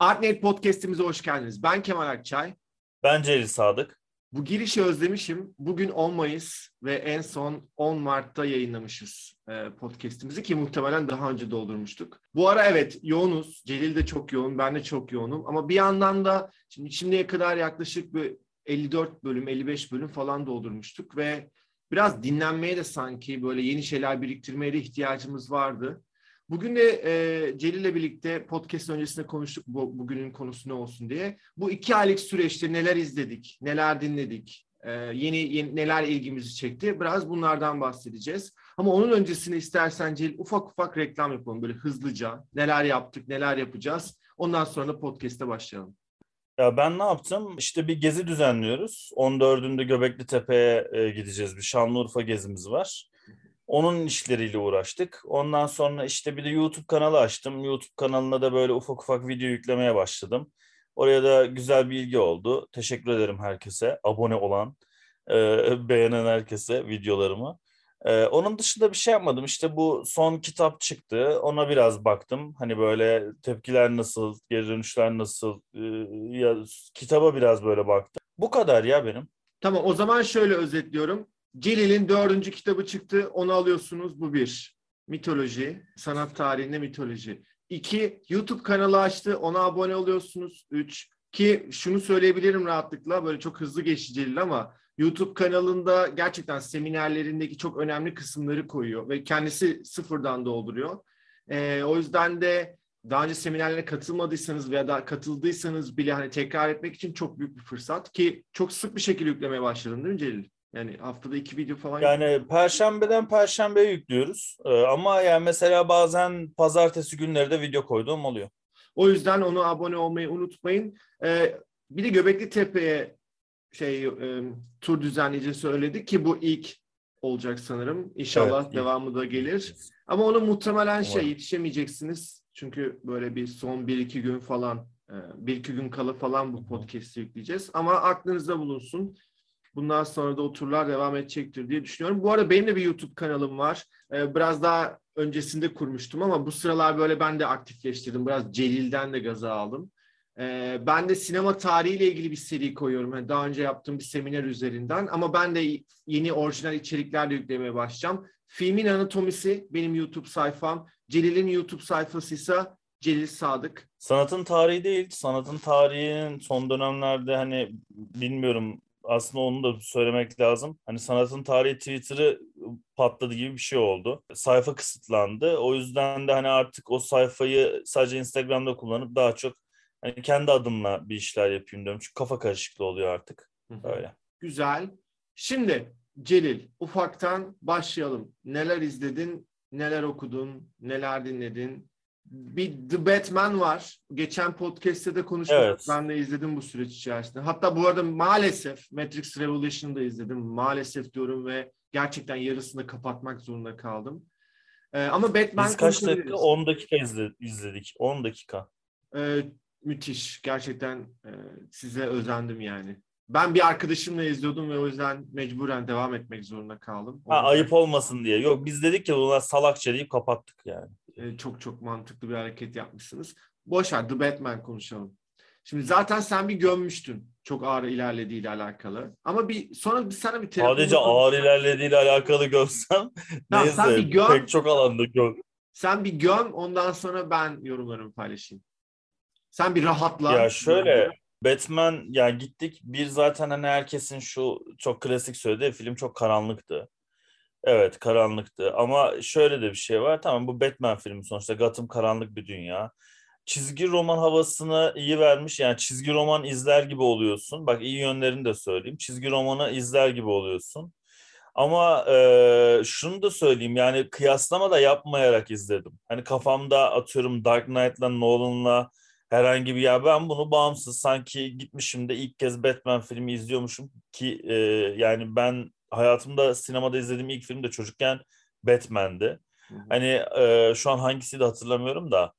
Artnet Podcast'imize hoş geldiniz. Ben Kemal Akçay. Ben Celil Sadık. Bu girişi özlemişim. Bugün 10 Mayıs ve en son 10 Mart'ta yayınlamışız podcast'imizi ki muhtemelen daha önce doldurmuştuk. Bu ara evet yoğunuz. Celil de çok yoğun, ben de çok yoğunum. Ama bir yandan da şimdiye kadar yaklaşık bir 54 bölüm, 55 bölüm falan doldurmuştuk ve biraz dinlenmeye de sanki böyle yeni şeyler biriktirmeye de ihtiyacımız vardı. Bugün de Celil'le birlikte podcast öncesinde konuştuk bugünün konusu ne olsun diye. Bu 2 aylık süreçte neler izledik, neler dinledik, yeni neler ilgimizi çekti. Biraz bunlardan bahsedeceğiz. Ama onun öncesine istersen Celil ufak reklam yapalım böyle hızlıca. Neler yaptık, neler yapacağız. Ondan sonra da podcast'e başlayalım. Ya ben ne yaptım? İşte bir gezi düzenliyoruz. 14'ünde Göbekli Tepe'ye gideceğiz. Bir Şanlıurfa gezimiz var. Onun işleriyle uğraştık. Ondan sonra işte bir de YouTube kanalı açtım. YouTube kanalına da böyle ufak video yüklemeye başladım. Oraya da güzel bir ilgi oldu. Teşekkür ederim herkese. Abone olan, beğenen herkese videolarımı. Onun dışında bir şey yapmadım. İşte bu son kitap çıktı. Ona biraz baktım. Hani böyle tepkiler nasıl, geri dönüşler nasıl. Ya, kitaba biraz böyle baktım. Bu kadar ya benim. Tamam o zaman şöyle özetliyorum. Celil'in 4. kitabı çıktı. Onu alıyorsunuz. Bu 1. Mitoloji. Sanat tarihinde mitoloji. 2. YouTube kanalı açtı. Ona abone oluyorsunuz. 3. Ki şunu söyleyebilirim rahatlıkla. Böyle çok hızlı geçti Celil ama YouTube kanalında gerçekten seminerlerindeki çok önemli kısımları koyuyor. Ve kendisi sıfırdan dolduruyor. O yüzden de daha önce seminerlere katılmadıysanız veya da katıldıysanız bile hani tekrar etmek için çok büyük bir fırsat. Ki çok sık bir şekilde yüklemeye başladın değil mi Celil? Yani haftada 2 video falan. Yani perşembeden perşembeye yüklüyoruz. Ama yani mesela bazen pazartesi günleri de video koyduğum oluyor. O yüzden ona abone olmayı unutmayın. Bir de Göbekli Tepe'ye tur düzenleyici söyledi ki bu ilk olacak sanırım. İnşallah evet, devamı da gelir. Ama ona muhtemelen yetişemeyeceksiniz. Çünkü böyle bir son 1-2 gün falan, 1-2 gün kala falan bu podcast'i yükleyeceğiz. Ama aklınızda bulunsun. Bundan sonra da o turlar devam edecektir diye düşünüyorum. Bu arada benim de bir YouTube kanalım var. Biraz daha öncesinde kurmuştum ama bu sıralar böyle ben de aktifleştirdim. Biraz Celil'den de gaza aldım. Ben de sinema tarihiyle ilgili bir seri koyuyorum. Yani daha önce yaptığım bir seminer üzerinden. Ama ben de yeni orijinal içeriklerle yüklemeye başlayacağım. Filmin anatomisi benim YouTube sayfam. Celil'in YouTube sayfasıysa Celil Sadık. Sanatın tarihi değil. Sanatın tarihinin son dönemlerde hani bilmiyorum... Aslında onu da söylemek lazım. Hani sanatın tarihi Twitter'ı patladı gibi bir şey oldu. Sayfa kısıtlandı. O yüzden de hani artık o sayfayı sadece Instagram'da kullanıp daha çok hani kendi adımla bir işler yapayım diyorum. Çünkü kafa karışıklığı oluyor artık. Öyle. Güzel. Şimdi Celil ufaktan başlayalım. Neler izledin, neler okudun, neler dinledin? Bir The Batman var. Geçen podcast'te de konuştuk. Evet. Ben de izledim bu süreç içerisinde. Hatta bu arada maalesef Matrix Revolution'ı da izledim. Maalesef diyorum ve gerçekten yarısını kapatmak zorunda kaldım. Ama Batman... Biz kaç dakika? 10 dakika izledik. 10 dakika. Müthiş. Gerçekten size özendim yani. Ben bir arkadaşımla izliyordum ve o yüzden mecburen devam etmek zorunda kaldım. Ayıp olmasın diye. Yok biz dedik ya bunlar salakça deyip kapattık yani. Çok mantıklı bir hareket yapmışsınız. Boşver The Batman konuşalım. Şimdi zaten sen bir gömmüştün. Çok ağır ilerlediğiyle alakalı. Ama sonra sana bir telefon... Sadece ağır ilerlediğiyle alakalı gömsem neyse. Sen bir göm. Pek çok alanda göm. Sen bir göm ondan sonra ben yorumlarımı paylaşayım. Sen bir rahatla. Ya şöyle... Batman yani gittik bir zaten hani herkesin şu çok klasik söylediği film çok karanlıktı. Evet karanlıktı ama şöyle de bir şey var tamam bu Batman filmi sonuçta Gotham karanlık bir dünya. Çizgi roman havasını iyi vermiş yani çizgi roman izler gibi oluyorsun. Bak iyi yönlerini de söyleyeyim çizgi romanı izler gibi oluyorsun. Ama şunu da söyleyeyim yani kıyaslama da yapmayarak izledim. Hani kafamda atıyorum Dark Knight'la Nolan'la herhangi bir ya ben bunu bağımsız sanki gitmişim de ilk kez Batman filmi izliyormuşum ki yani ben hayatımda sinemada izlediğim ilk film de çocukken Batman'di. Hı hı. Hani şu an hangisiydi hatırlamıyorum da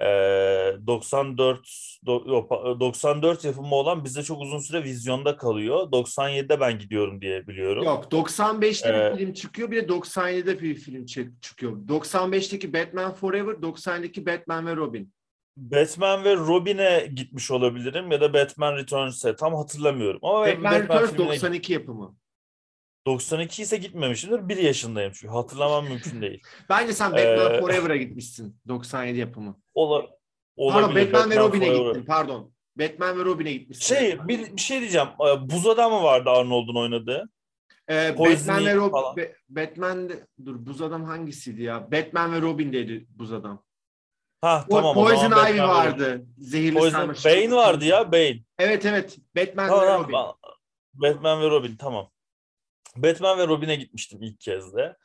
94 yapımı olan bize çok uzun süre vizyonda kalıyor. 97'de ben gidiyorum diye biliyorum. Yok 95'te bir film çıkıyor bir de 97'de bir film çıkıyor. 95'teki Batman Forever, 97'deki Batman ve Robin. Batman ve Robin'e gitmiş olabilirim ya da Batman Returns'e, tam hatırlamıyorum. Ama Batman Returns 92 yapımı. 92 ise gitmemişimdir. 1 yaşındayım çünkü hatırlamam mümkün değil. Bence sen Batman Forever'a gitmişsin. 97 yapımı. Olabilir. Pardon, Batman ve Robin'e gittin. Pardon. Batman ve Robin'e gitmişsin. Bir şey diyeceğim. Buz Adamı vardı Arnold'un oynadığı. Batman ve Robin. Batman dur, Buz Adam hangisiydi ya? Batman ve Robin'deydi Buz Adam. Ha tamam. Poison Ivy vardı. Zehirli sarmış. Bane vardı ya, Bane. Evet. Batman ve Robin tamam. Batman ve Robin'e gitmiştim ilk kez de.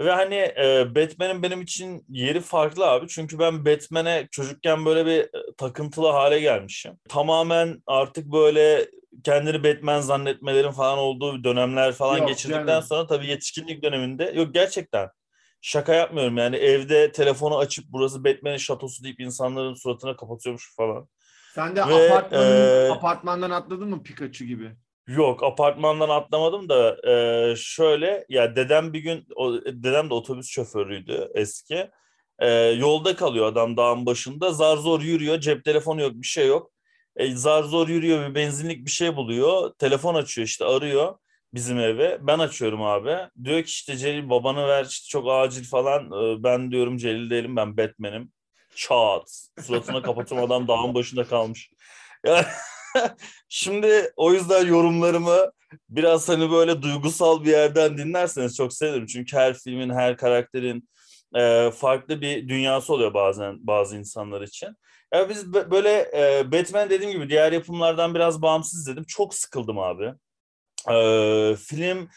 Ve hani Batman'in benim için yeri farklı abi. Çünkü ben Batman'e çocukken böyle bir takıntılı hale gelmişim. Tamamen artık böyle kendini Batman zannetmelerin falan olduğu dönemler falan geçirdikten sonra tabii yetişkinlik döneminde. Yok gerçekten. Şaka yapmıyorum yani, evde telefonu açıp burası Batman'in şatosu deyip insanların suratına kapatıyormuş falan. Sen de apartmandan atladın mı Pikachu gibi? Yok, apartmandan atlamadım da şöyle ya, dedem bir gün, dedem de otobüs şoförüydü eski. Yolda kalıyor adam dağın başında, zar zor yürüyor, cep telefonu yok, bir şey yok. Zar zor yürüyor, bir benzinlik bir şey buluyor, telefon açıyor işte, arıyor bizim eve. Ben açıyorum abi. Diyor ki işte Celil babanı ver işte, çok acil falan. Ben diyorum Celil değilim, ben Batman'im. Çat. Suratına kapatıyorum, adam dağın başında kalmış. Yani şimdi o yüzden yorumlarımı biraz hani böyle duygusal bir yerden dinlerseniz çok sevinirim. Çünkü her filmin, her karakterin farklı bir dünyası oluyor bazen bazı insanlar için. Yani biz böyle Batman dediğim gibi diğer yapımlardan biraz bağımsız dedim. Çok sıkıldım abi. Film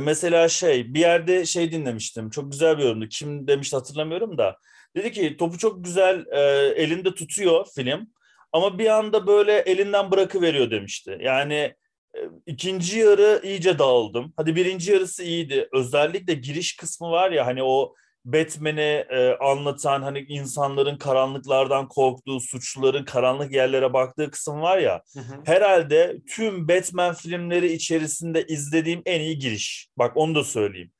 mesela bir yerde dinlemiştim, çok güzel bir yorumdu, kim demişti hatırlamıyorum da, dedi ki topu çok güzel elinde tutuyor film ama bir anda böyle elinden bırakıveriyor demişti. Yani ikinci yarı iyice dağıldım, hadi birinci yarısı iyiydi, özellikle giriş kısmı var ya hani, o Batman'i anlatan hani insanların karanlıklardan korktuğu, suçluların karanlık yerlere baktığı kısım var ya. Herhalde tüm Batman filmleri içerisinde izlediğim en iyi giriş. Bak onu da söyleyeyim.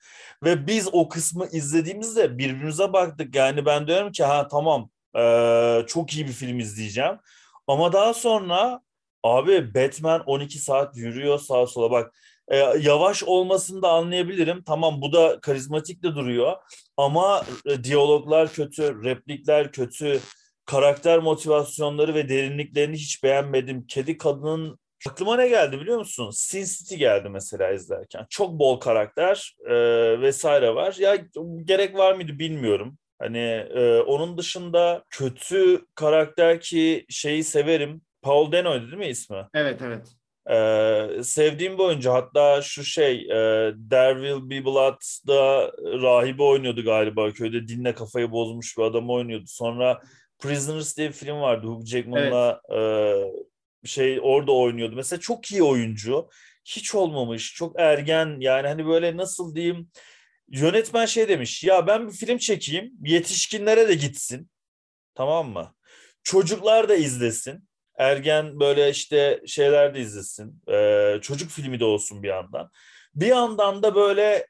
Ve biz o kısmı izlediğimizde birbirimize baktık. Yani ben diyorum ki ha tamam çok iyi bir film izleyeceğim. Ama daha sonra abi Batman 12 saat yürüyor sağa sola bak. Yavaş olmasını da anlayabilirim. Tamam, bu da karizmatik de duruyor. Ama diyaloglar kötü, replikler kötü, karakter motivasyonları ve derinliklerini hiç beğenmedim. Kedi kadının aklıma ne geldi biliyor musun? Sin City geldi mesela izlerken. Çok bol karakter vesaire var. Ya gerek var mıydı bilmiyorum. Hani onun dışında kötü karakter ki şeyi severim. Paul Dano'ydu değil mi ismi? Evet. Sevdiğim bir oyuncu, hatta şu There Will Be Blood'da rahibi oynuyordu galiba, köyde dinle kafayı bozmuş bir adam oynuyordu. Sonra Prisoners diye bir film vardı, Hugh Jackman'la orada oynuyordu. Mesela çok iyi oyuncu, hiç olmamış, çok ergen yani hani böyle nasıl diyeyim, yönetmen demiş ya ben bir film çekeyim, yetişkinlere de gitsin, tamam mı? Çocuklar da izlesin. Ergen böyle şeyler de izlesin. Çocuk filmi de olsun bir yandan. Bir yandan da böyle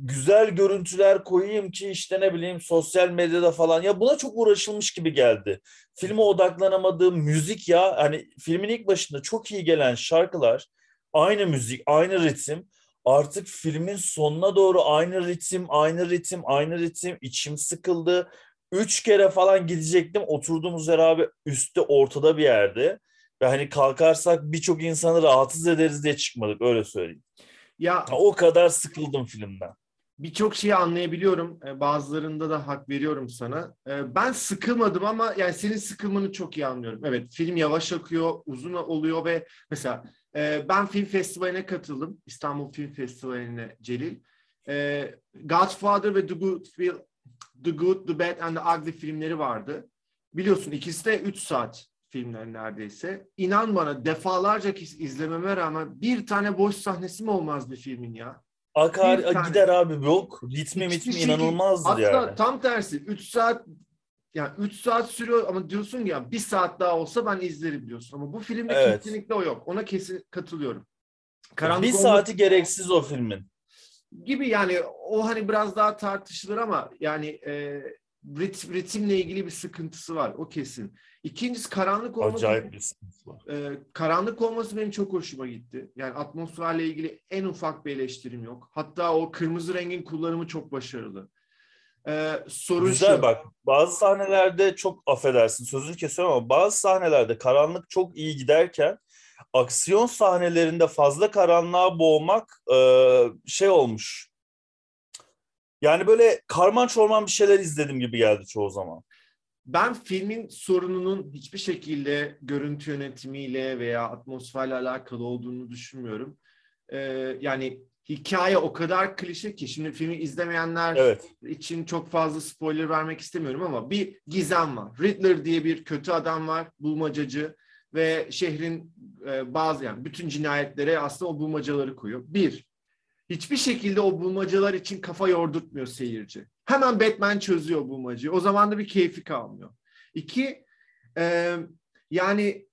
güzel görüntüler koyayım ki ne bileyim sosyal medyada falan. Ya buna çok uğraşılmış gibi geldi. Filme odaklanamadığım müzik ya. Hani filmin ilk başında çok iyi gelen şarkılar, aynı müzik, aynı ritim. Artık filmin sonuna doğru aynı ritim. İçim sıkıldı. 3 kere falan gidecektim. Oturduğumuz yer abi üstte ortada bir yerde. Ve hani kalkarsak birçok insanı rahatsız ederiz diye çıkmadık. Öyle söyleyeyim. Ya o kadar sıkıldım filmden. Birçok şeyi anlayabiliyorum. Bazılarında da hak veriyorum sana. Ben sıkılmadım ama yani senin sıkılmanı çok iyi anlıyorum. Evet, film yavaş akıyor, uzun oluyor ve mesela ben film festivaline katıldım. İstanbul Film Festivali'ne Celil. Godfather ve The Good, The Good, the Bad and the Ugly filmleri vardı. Biliyorsun ikisi de 3 saat filmler neredeyse. İnan bana defalarca izlememe rağmen bir tane boş sahnesi mi olmaz bir filmin ya? Akar gider abi, yok. Ritmi inanılmazdı yani. Aslında tam tersi. 3 saat yani 3 saat sürüyor ama diyorsun ya 1 saat daha olsa ben izlerim diyorsun. Ama bu filmde kesinlikle o yok. Ona kesin katılıyorum. Karanlık 1 saati gereksiz o filmin. Gibi yani o hani biraz daha tartışılır ama yani ritimle ilgili bir sıkıntısı var. O kesin. İkincisi karanlık olması. Acayip bir sıkıntısı var. Karanlık olması benim çok hoşuma gitti. Yani atmosferle ilgili en ufak bir eleştirim yok. Hatta o kırmızı rengin kullanımı çok başarılı. Güzel şu, bak. Bazı sahnelerde çok affedersin sözünü kesiyorum ama bazı sahnelerde karanlık çok iyi giderken aksiyon sahnelerinde fazla karanlığa boğmak şey olmuş. Yani böyle karman çorman bir şeyler izledim gibi geldi çoğu zaman. Ben filmin sorununun hiçbir şekilde görüntü yönetimiyle veya atmosferle alakalı olduğunu düşünmüyorum. Yani hikaye o kadar klişe ki şimdi filmi izlemeyenler için çok fazla spoiler vermek istemiyorum ama bir gizem var. Riddler diye bir kötü adam var, bulmacacı ve şehrin bazı yani bütün cinayetlere aslında o bulmacaları koyuyor. Bir, hiçbir şekilde o bulmacalar için kafa yordurtmuyor seyirci. Hemen Batman çözüyor bulmacayı. O zaman da bir keyfi kalmıyor. İki, yani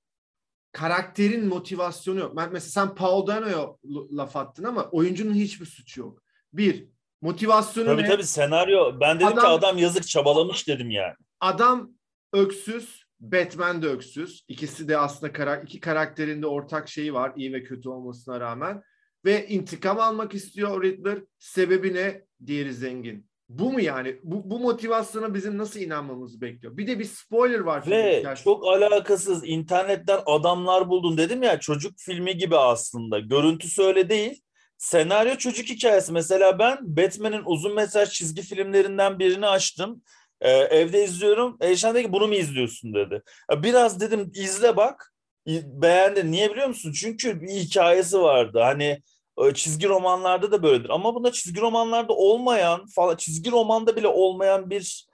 karakterin motivasyonu yok. Mesela sen Paul Dano'ya laf attın ama oyuncunun hiçbir suçu yok. Bir, motivasyonu tabii ne? Tabii senaryo. Ben dedim adam, ki adam yazık çabalamış dedim yani. Adam öksüz, Batman de öksüz. İkisi de aslında iki karakterin de ortak şeyi var. İyi ve kötü olmasına rağmen. Ve intikam almak istiyor Riddler. Sebebi ne? Diğeri zengin. Bu mu yani? Bu motivasyona bizim nasıl inanmamızı bekliyor? Bir de bir spoiler var. Ve çok alakasız. İnternetten adamlar buldun dedim ya. Çocuk filmi gibi aslında. Görüntüsü öyle değil. Senaryo çocuk hikayesi. Mesela ben Batman'in uzun mesaj çizgi filmlerinden birini açtım. Evde izliyorum. Eşan dedi ki bunu mu izliyorsun dedi. Biraz dedim izle bak. Beğendin. Niye biliyor musun? Çünkü bir hikayesi vardı. Hani çizgi romanlarda da böyledir. Ama bunda çizgi romanlarda olmayan falan, çizgi romanda bile olmayan bir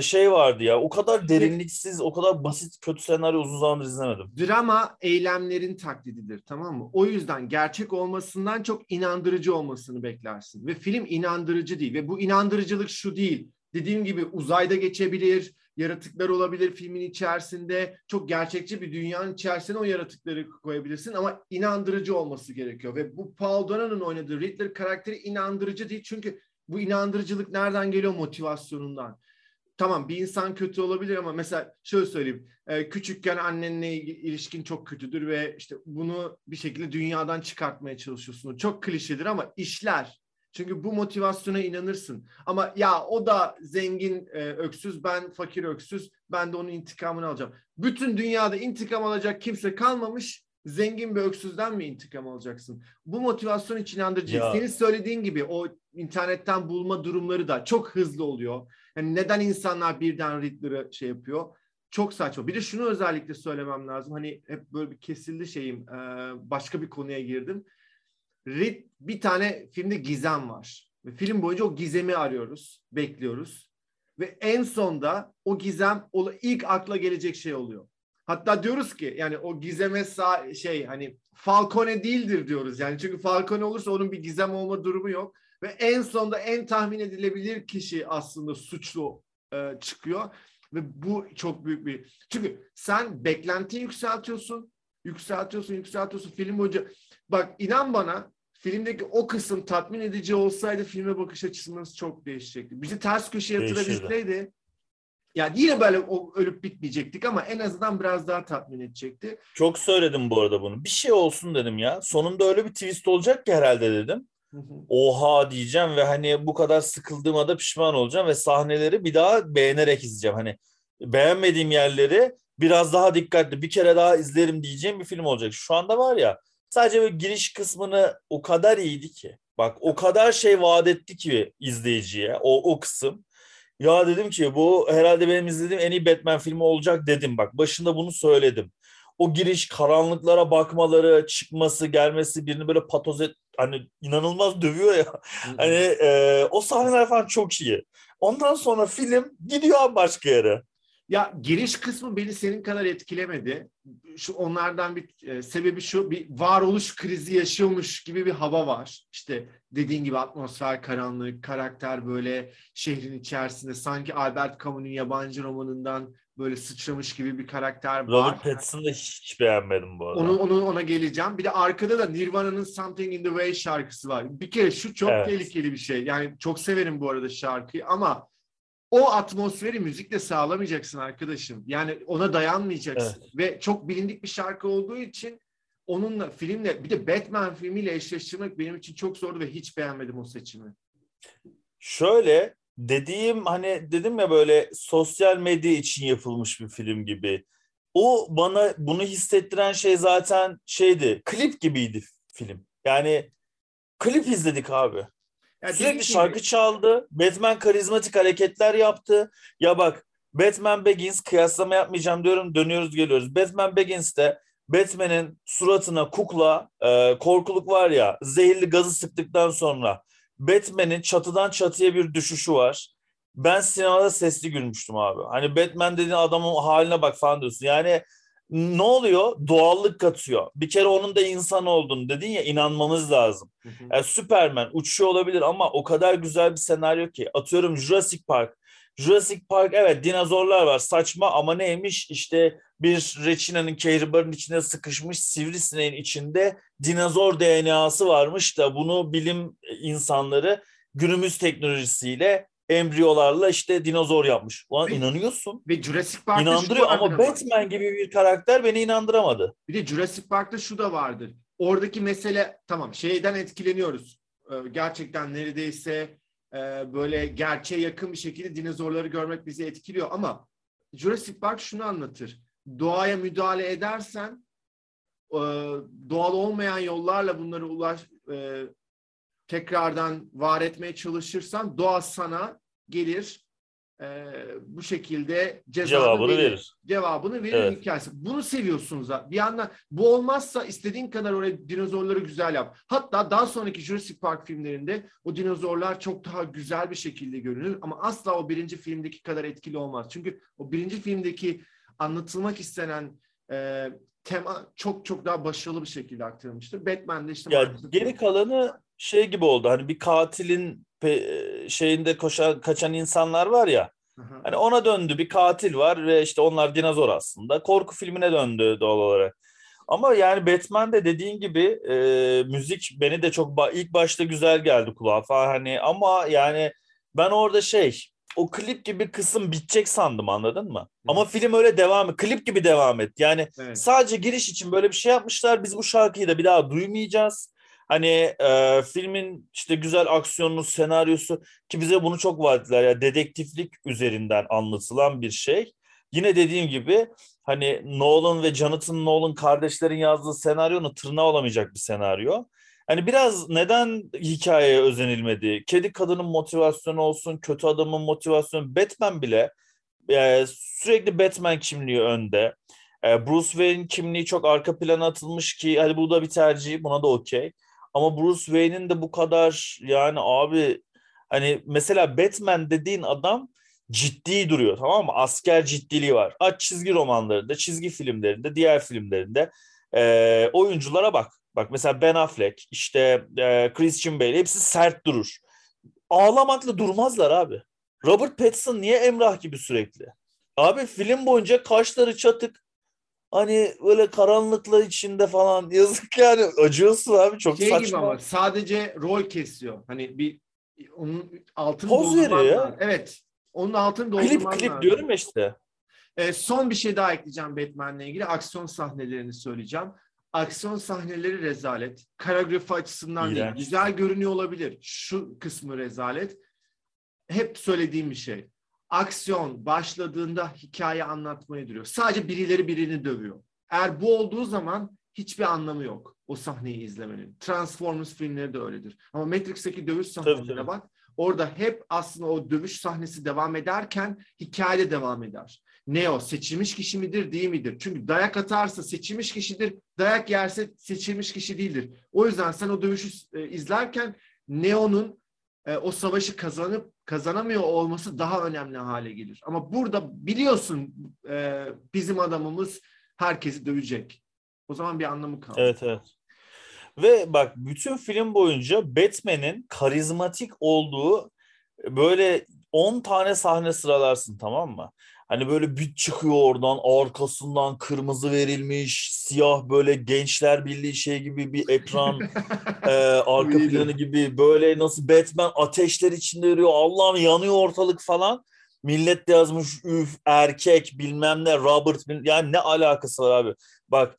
şey vardı ya. O kadar derinliksiz, o kadar basit, kötü senaryo uzun zamandır izlemedim. Drama eylemlerin taklididir, tamam mı? O yüzden gerçek olmasından çok inandırıcı olmasını beklersin. Ve film inandırıcı değil. Ve bu inandırıcılık şu değil. Dediğim gibi uzayda geçebilir, yaratıklar olabilir filmin içerisinde. Çok gerçekçi bir dünyanın içerisine o yaratıkları koyabilirsin ama inandırıcı olması gerekiyor. Ve bu Paul Dano'nun oynadığı Riddler karakteri inandırıcı değil. Çünkü bu inandırıcılık nereden geliyor? Motivasyonundan. Tamam bir insan kötü olabilir ama mesela şöyle söyleyeyim. Küçükken annenle ilişkin çok kötüdür ve işte bunu bir şekilde dünyadan çıkartmaya çalışıyorsun. Çok klişedir ama işler. Çünkü bu motivasyona inanırsın. Ama ya o da zengin öksüz, ben fakir öksüz, ben de onun intikamını alacağım. Bütün dünyada intikam alacak kimse kalmamış, zengin bir öksüzden mi intikam alacaksın? Bu motivasyon için inandırıcı. Ya. Senin söylediğin gibi o internetten bulma durumları da çok hızlı oluyor. Yani neden insanlar birden Riddler'ı şey yapıyor? Çok saçma. Bir de şunu özellikle söylemem lazım. Hani hep böyle bir kesildi şeyim, başka bir konuya girdim. Bir tane filmde gizem var. Ve film boyunca o gizemi arıyoruz, bekliyoruz. Ve en sonda o gizem ilk akla gelecek şey oluyor. Hatta diyoruz ki yani o gizeme şey hani Falcone değildir diyoruz. Yani çünkü Falcone olursa onun bir gizem olma durumu yok. Ve en sonda en tahmin edilebilir kişi aslında suçlu çıkıyor. Ve bu çok büyük bir... Çünkü sen beklentiyi yükseltiyorsun film boyunca. Bak inan bana filmdeki o kısım tatmin edici olsaydı filme bakış açısımız çok değişecekti. Bizi ters köşeye yatırabilseydi yani yine böyle ölüp bitmeyecektik ama en azından biraz daha tatmin edecekti. Çok söyledim bu arada bunu. Bir şey olsun dedim ya. Sonunda öyle bir twist olacak ki herhalde dedim. Oha diyeceğim ve hani bu kadar sıkıldığıma da pişman olacağım ve sahneleri bir daha beğenerek izleyeceğim. Hani beğenmediğim yerleri biraz daha dikkatli bir kere daha izlerim diyeceğim bir film olacak. Şu anda var ya sadece böyle giriş kısmını o kadar iyiydi ki. Bak o kadar şey vaat etti ki izleyiciye o kısım. Ya dedim ki bu herhalde benim izlediğim en iyi Batman filmi olacak dedim. Bak başında bunu söyledim. O giriş karanlıklara bakmaları, çıkması, gelmesi birini böyle patoz hani inanılmaz dövüyor ya. Hani o sahneler falan çok iyi. Ondan sonra film gidiyor başka yere. Ya giriş kısmı beni senin kadar etkilemedi. Şu onlardan bir sebebi şu, bir varoluş krizi yaşıyormuş gibi bir hava var. İşte dediğin gibi atmosfer karanlık, karakter böyle şehrin içerisinde sanki Albert Camus'un yabancı romanından böyle sıçramış gibi bir karakter var. Robert Pattinson'ı hiç beğenmedim bu arada. Ona geleceğim. Bir de arkada da Nirvana'nın Something in the Way şarkısı var. Bir kere şu çok tehlikeli bir şey. Yani çok severim bu arada şarkıyı ama o atmosferi müzikle sağlamayacaksın arkadaşım. Yani ona dayanmayacaksın. Evet. Ve çok bilindik bir şarkı olduğu için onunla, filmle, bir de Batman filmiyle eşleştirmek benim için çok zordu ve hiç beğenmedim o seçimi. Şöyle dediğim, hani dedim ya, böyle sosyal medya için yapılmış bir film gibi. O bana bunu hissettiren şey zaten şeydi. Klip gibiydi film. Yani klip izledik abi. Yani sürekli şarkı çaldı. Batman karizmatik hareketler yaptı. Ya bak, Batman Begins, kıyaslama yapmayacağım diyorum, dönüyoruz geliyoruz. Batman Begins'te Batman'in suratına kukla korkuluk var ya, zehirli gazı sıktıktan sonra Batman'in çatıdan çatıya bir düşüşü var. Ben sinemada sesli gülmüştüm abi. Hani Batman dediğin adamın haline bak falan diyorsun. Yani ne oluyor? Doğallık katıyor. Bir kere onun da insan olduğunu dedin ya, inanmamız lazım. Yani Superman uçuyor olabilir ama o kadar güzel bir senaryo ki. Atıyorum Jurassic Park. Jurassic Park, evet dinozorlar var, saçma ama neymiş, işte bir reçinenin, kehribarın içine sıkışmış sivrisineğin içinde dinozor DNA'sı varmış da bunu bilim insanları günümüz teknolojisiyle, embriyolarla işte dinozor yapmış. Ulan ve, inanıyorsun. Ve Jurassic Park'ta inandırıyor ama Batman gibi bir karakter beni inandıramadı. Bir de Jurassic Park'ta şu da vardır. Oradaki mesele, tamam şeyden etkileniyoruz. Gerçekten neredeyse böyle gerçeğe yakın bir şekilde dinozorları görmek bizi etkiliyor ama Jurassic Park şunu anlatır. Doğaya müdahale edersen doğal olmayan yollarla bunları tekrardan var etmeye çalışırsan doğa sana gelir, bu şekilde cevabını verir evet. Hikayesi. Bunu seviyorsunuz ha. Bir yandan bu olmazsa istediğin kadar oraya dinozorları güzel yap. Hatta daha sonraki Jurassic Park filmlerinde o dinozorlar çok daha güzel bir şekilde görünür ama asla o birinci filmdeki kadar etkili olmaz. Çünkü o birinci filmdeki anlatılmak istenen tema çok çok daha başarılı bir şekilde aktarılmıştır. Batman'de işte ya, geri kalanı şey gibi oldu. Hani bir katilin şeyinde kaçan insanlar var ya. Hı-hı. Hani ona döndü, bir katil var ve işte onlar dinozor aslında. Korku filmine döndü doğal olarak. Ama yani Batman'de dediğin gibi müzik beni de çok ilk başta güzel geldi kulağa falan hani, ama yani ben orada o klip gibi kısım bitecek sandım, anladın mı? Evet. Ama film öyle klip gibi devam etti. Yani evet. Sadece giriş için böyle bir şey yapmışlar. Biz bu şarkıyı da bir daha duymayacağız. Hani filmin işte güzel aksiyonlu senaryosu ki bize bunu çok vaat ettiler. Yani dedektiflik üzerinden anlatılan bir şey. Yine dediğim gibi hani Nolan ve Jonathan Nolan kardeşlerin yazdığı senaryonun tırnağı olamayacak bir senaryo. Hani biraz neden hikayeye özenilmedi? Kedi kadının motivasyonu olsun, kötü adamın motivasyonu. Batman bile sürekli Batman kimliği önde. Bruce Wayne kimliği çok arka plana atılmış ki hani bu da bir tercih, buna da okey. Ama Bruce Wayne'in de bu kadar yani abi hani mesela Batman dediğin adam ciddi duruyor, tamam mı? Asker ciddiliği var. Aç çizgi romanlarında, çizgi filmlerinde, diğer filmlerinde oyunculara bak. Bak mesela Ben Affleck, işte Christian Bale, hepsi sert durur. Ağlamakla durmazlar abi. Robert Pattinson niye Emrah gibi sürekli? Abi film boyunca kaşları çatık. Hani böyle karanlıklar içinde falan, yazık yani, acıyorsun abi, çok saçma. Gibi ama sadece rol kesiyor. Hani bir onun altını doldurman lazım. Evet. Onun altını doldurman lazım. Klip diyorum ya işte. Son bir şey daha ekleyeceğim Batman'le ilgili. Aksiyon sahnelerini söyleyeceğim. Aksiyon sahneleri rezalet. Koreografi açısından değil. Güzel görünüyor olabilir. Şu kısmı rezalet. Hep söylediğim bir şey. Aksiyon başladığında hikaye anlatmaya duruyor. Sadece birileri birini dövüyor. Eğer bu olduğu zaman hiçbir anlamı yok o sahneyi izlemenin. Transformers filmleri de öyledir. Ama Matrix'teki dövüş sahnelerine bak. Orada hep aslında o dövüş sahnesi devam ederken hikaye de devam eder. Neo seçilmiş kişi midir, değil midir? Çünkü dayak atarsa seçilmiş kişidir, dayak yerse seçilmiş kişi değildir. O yüzden sen o dövüşü izlerken Neo'nun o savaşı kazanıp kazanamıyor olması daha önemli hale gelir. Ama burada biliyorsun bizim adamımız herkesi dövecek. O zaman bir anlamı kaldı. Evet. Ve bak bütün film boyunca Batman'in karizmatik olduğu böyle 10 tane sahne sıralarsın, tamam mı? Hani böyle bir çıkıyor oradan, arkasından kırmızı verilmiş, siyah böyle Gençler Birliği gibi bir ekran arka planı gibi, böyle nasıl Batman ateşler içinde yürüyor, Allah'ım yanıyor ortalık falan. Millet yazmış üf erkek bilmem ne Robert yani ne alakası var abi. Bak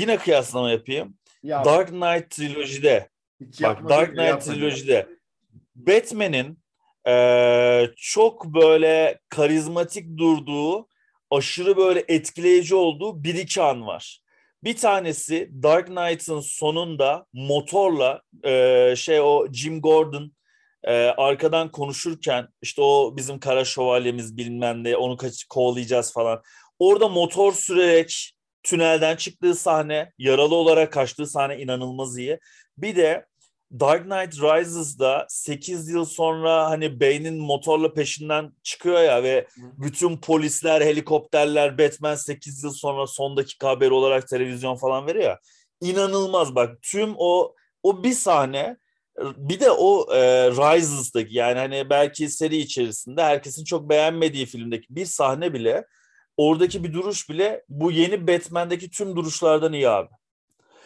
yine kıyaslama yapayım. Ya, Dark Knight trilojide. Bak Dark Knight trilojide. Batman'in çok böyle karizmatik durduğu, aşırı böyle etkileyici olduğu bir iki an var. Bir tanesi Dark Knight'ın sonunda motorla o Jim Gordon arkadan konuşurken işte o bizim kara şövalyemiz bilmem ne onu kovalayacağız falan. Orada motor sürerek tünelden çıktığı sahne, yaralı olarak kaçtığı sahne inanılmaz iyi. Bir de Dark Knight Rises'da 8 yıl sonra hani Bane'in motorla peşinden çıkıyor ya ve bütün polisler, helikopterler, Batman 8 yıl sonra son dakika haberi olarak televizyon falan veriyor ya. İnanılmaz bak tüm o bir sahne bir de o Rises'daki yani hani belki seri içerisinde herkesin çok beğenmediği filmdeki bir sahne bile oradaki bir duruş bile bu yeni Batman'deki tüm duruşlardan iyi abi.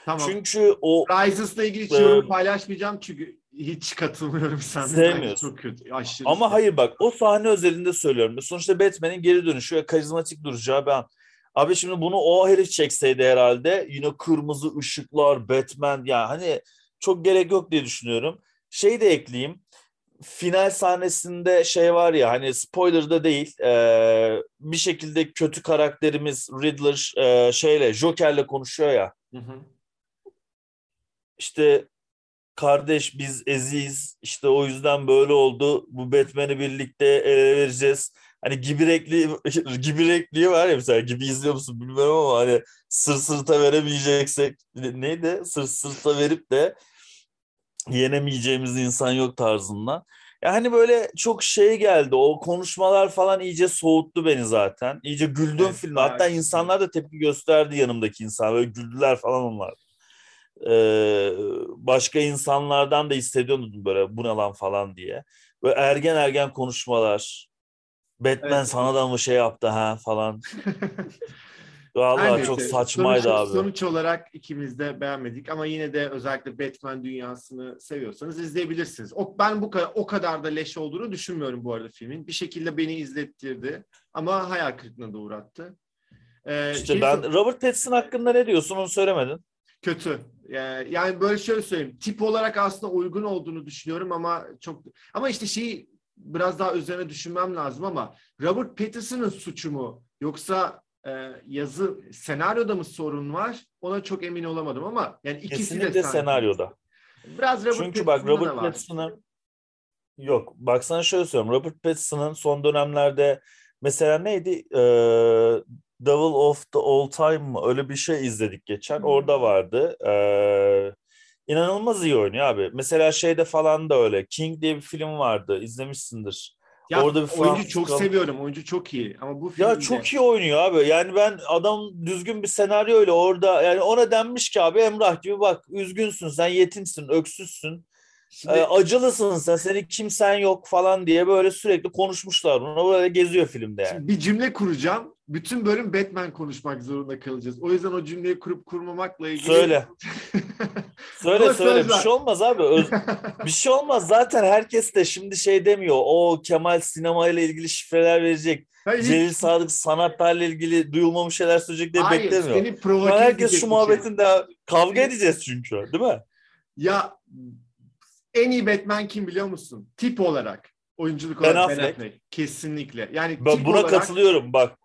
Tamam. Çünkü o Rises'la ilgili hiç yorum paylaşmayacağım çünkü hiç katılmıyorum senden. Sevmiyorsun. Çok kötü. Aşırı. Ama işte. Hayır bak o sahne özelinde söylüyorum. Sonuçta Batman'in geri dönüşü ve karizmatik duracağı ben. Abi şimdi bunu o herif çekseydi herhalde yine kırmızı ışıklar Batman yani hani çok gerek yok diye düşünüyorum. Şeyi de ekleyeyim. Final sahnesinde şey var ya hani spoiler da değil bir şekilde kötü karakterimiz Riddler Joker'le konuşuyor ya. Hı hı. İşte kardeş biz eziyiz işte o yüzden böyle oldu bu Batman'i birlikte vereceğiz. Hani gibi renkliği var ya mesela gibi izliyor musun bilmiyorum ama hani sırta veremeyeceksek neydi sırta verip de yenemeyeceğimiz insan yok tarzında. Yani böyle çok şey geldi o konuşmalar falan iyice soğuttu beni zaten. İyice güldüm evet, filmi hatta evet. İnsanlar da tepki gösterdi yanımdaki insan böyle güldüler falan onlar. Başka insanlardan da hissediyordum böyle bu ne lan falan diye. Böyle ergen konuşmalar. Batman evet. Sana da mı şey yaptı ha falan. Vallahi evet, çok saçmaydı sonuç, abi. Sonuç olarak ikimiz de beğenmedik ama yine de özellikle Batman dünyasını seviyorsanız izleyebilirsiniz. Ben o kadar da leş olduğunu düşünmüyorum bu arada filmin. Bir şekilde beni izlettirdi ama hayal kırıklığına da uğrattı. Robert Pattinson hakkında ne diyorsun onu söylemedin. Kötü. Yani böyle şöyle söyleyeyim. Tip olarak aslında uygun olduğunu düşünüyorum ama çok... Ama işte şeyi biraz daha üzerine düşünmem lazım ama Robert Pattinson'ın suçu mu? Yoksa senaryoda mı sorun var? Ona çok emin olamadım ama yani ikisi kesinlikle de senaryoda. Biraz Robert çünkü bak Robert Pattinson'a yok. Baksana şöyle söylüyorum. Robert Pattinson'ın son dönemlerde mesela neydi? Devil of the Old Time mı? Öyle bir şey izledik geçen. Orada vardı. İnanılmaz iyi oynuyor abi. Mesela şeyde falan da öyle. King diye bir film vardı. İzlemişsindir. Ya, orada bir oyuncu çok seviyorum. Oyuncu çok iyi. Ama bu film çok iyi oynuyor abi. Yani ben adam düzgün bir senaryoyla orada yani ona denmiş ki abi Emrah gibi bak üzgünsün sen yetimsin, öksüzsün. Şimdi... acılısın sen, senin kimsen yok falan diye böyle sürekli konuşmuşlar. Buna böyle geziyor filmde yani. Şimdi bir cümle kuracağım. Bütün bölüm Batman konuşmak zorunda kalacağız. O yüzden o cümleyi kurup kurmamakla ilgili... Söyle. Bir şey olmaz abi. Bir şey olmaz. Zaten herkes de şimdi şey demiyor. O Kemal sinemayla ilgili şifreler verecek. Hayır, Celil Sadık sanatlarla ilgili duyulmamış şeyler söyleyecek diye beklemiyor. Seni provoke herkes şu muhabbetin şey. Daha kavga edeceğiz çünkü. Değil mi? Ya... En iyi Batman kim biliyor musun? Tip olarak, oyunculuk olarak Ben Affleck. Kesinlikle. Yani ben buna olarak, katılıyorum bak.